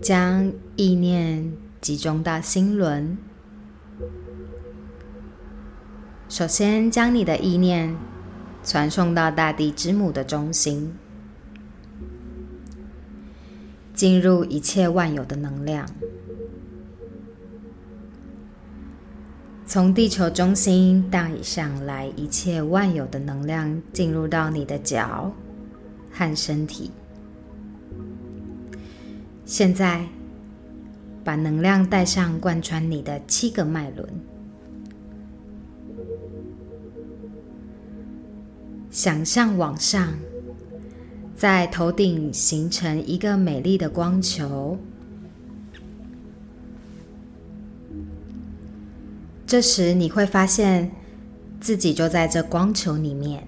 将意念集中到心轮。首先将你的意念传送到大地之母的中心，进入一切万有的能量。从地球中心到以上来，一切万有的能量进入到你的脚和身体。现在把能量带上，贯穿你的7个脉轮。想象往上，在头顶形成一个美丽的光球。这时你会发现自己就在这光球里面，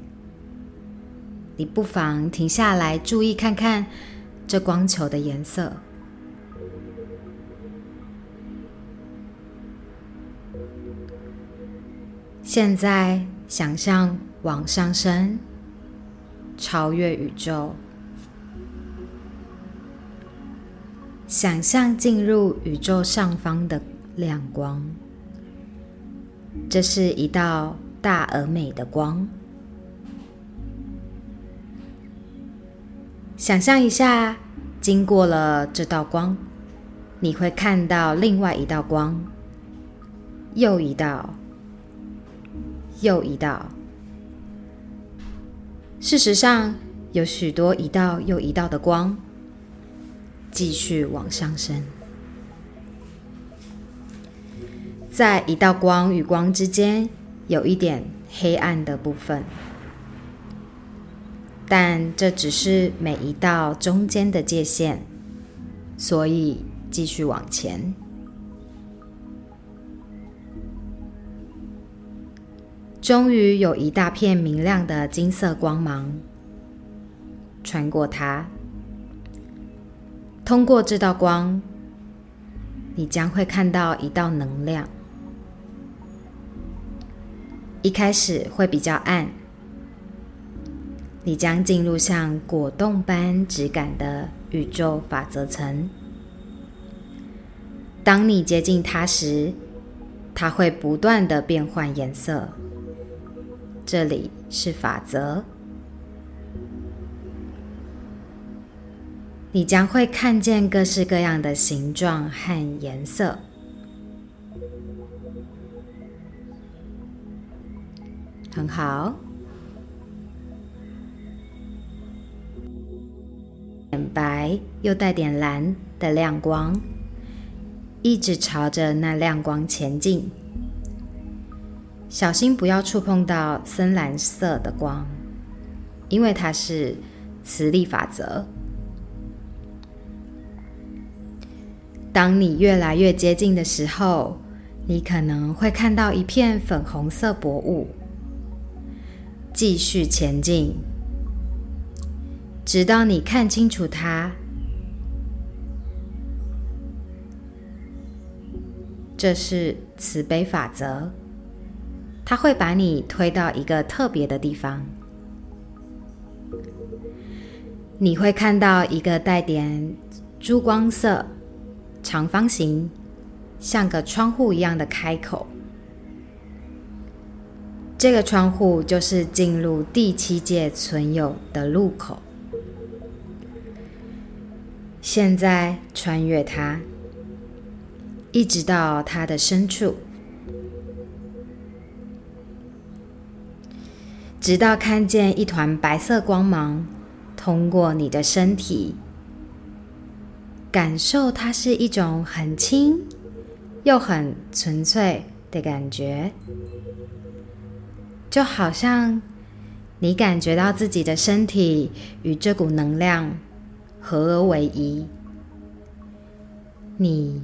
你不妨停下来注意看看这光球的颜色。现在想象往上升，超越宇宙，想象进入宇宙上方的亮光。这是一道大而美的光。想象一下，经过了这道光，你会看到另外一道光，又一道，又一道。事实上，有许多一道又一道的光，继续往上升。在一道光与光之间有一点黑暗的部分，但这只是每一道中间的界限，所以继续往前。终于有一大片明亮的金色光芒穿过它，通过这道光，你将会看到一道能量。一开始会比较暗，你将进入像果冻般质感的宇宙法则层。当你接近它时，它会不断的变换颜色。这里是法则。你将会看见各式各样的形状和颜色。很好，点白又带点蓝的亮光，一直朝着那亮光前进。小心不要触碰到深蓝色的光，因为它是磁力法则。当你越来越接近的时候，你可能会看到一片粉红色薄雾。继续前进，直到你看清楚它。这是慈悲法则，它会把你推到一个特别的地方。你会看到一个带点珠光色长方形，像个窗户一样的开口。这个窗户就是进入第7界存有的入口。现在穿越它，一直到它的深处，直到看见一团白色光芒通过你的身体。感受它是一种很轻又很纯粹的感觉，就好像你感觉到自己的身体与这股能量合而为一，你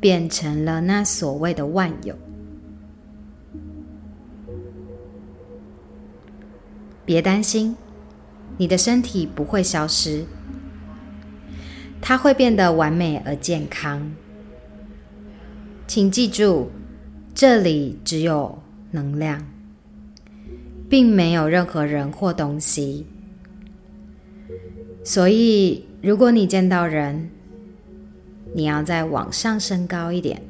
变成了那所谓的万有。别担心，你的身体不会消失，它会变得完美而健康。请记住，这里只有能量，并没有任何人或东西。所以，如果你见到人，你要再往上升高一点，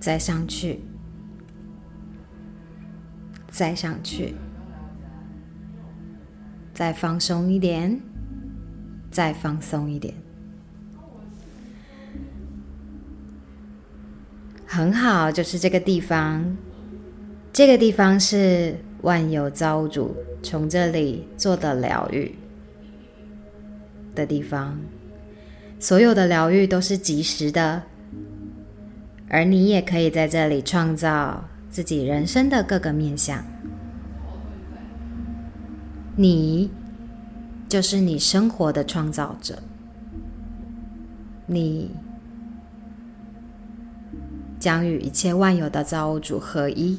再上去，再上去，再放松一点，再放松一点。很好，就是这个地方，这个地方是万有造物主从这里做的疗愈的地方。所有的疗愈都是及时的，而你也可以在这里创造自己人生的各个面向。你就是你生活的创造者，你将与一切万有的造物主合一。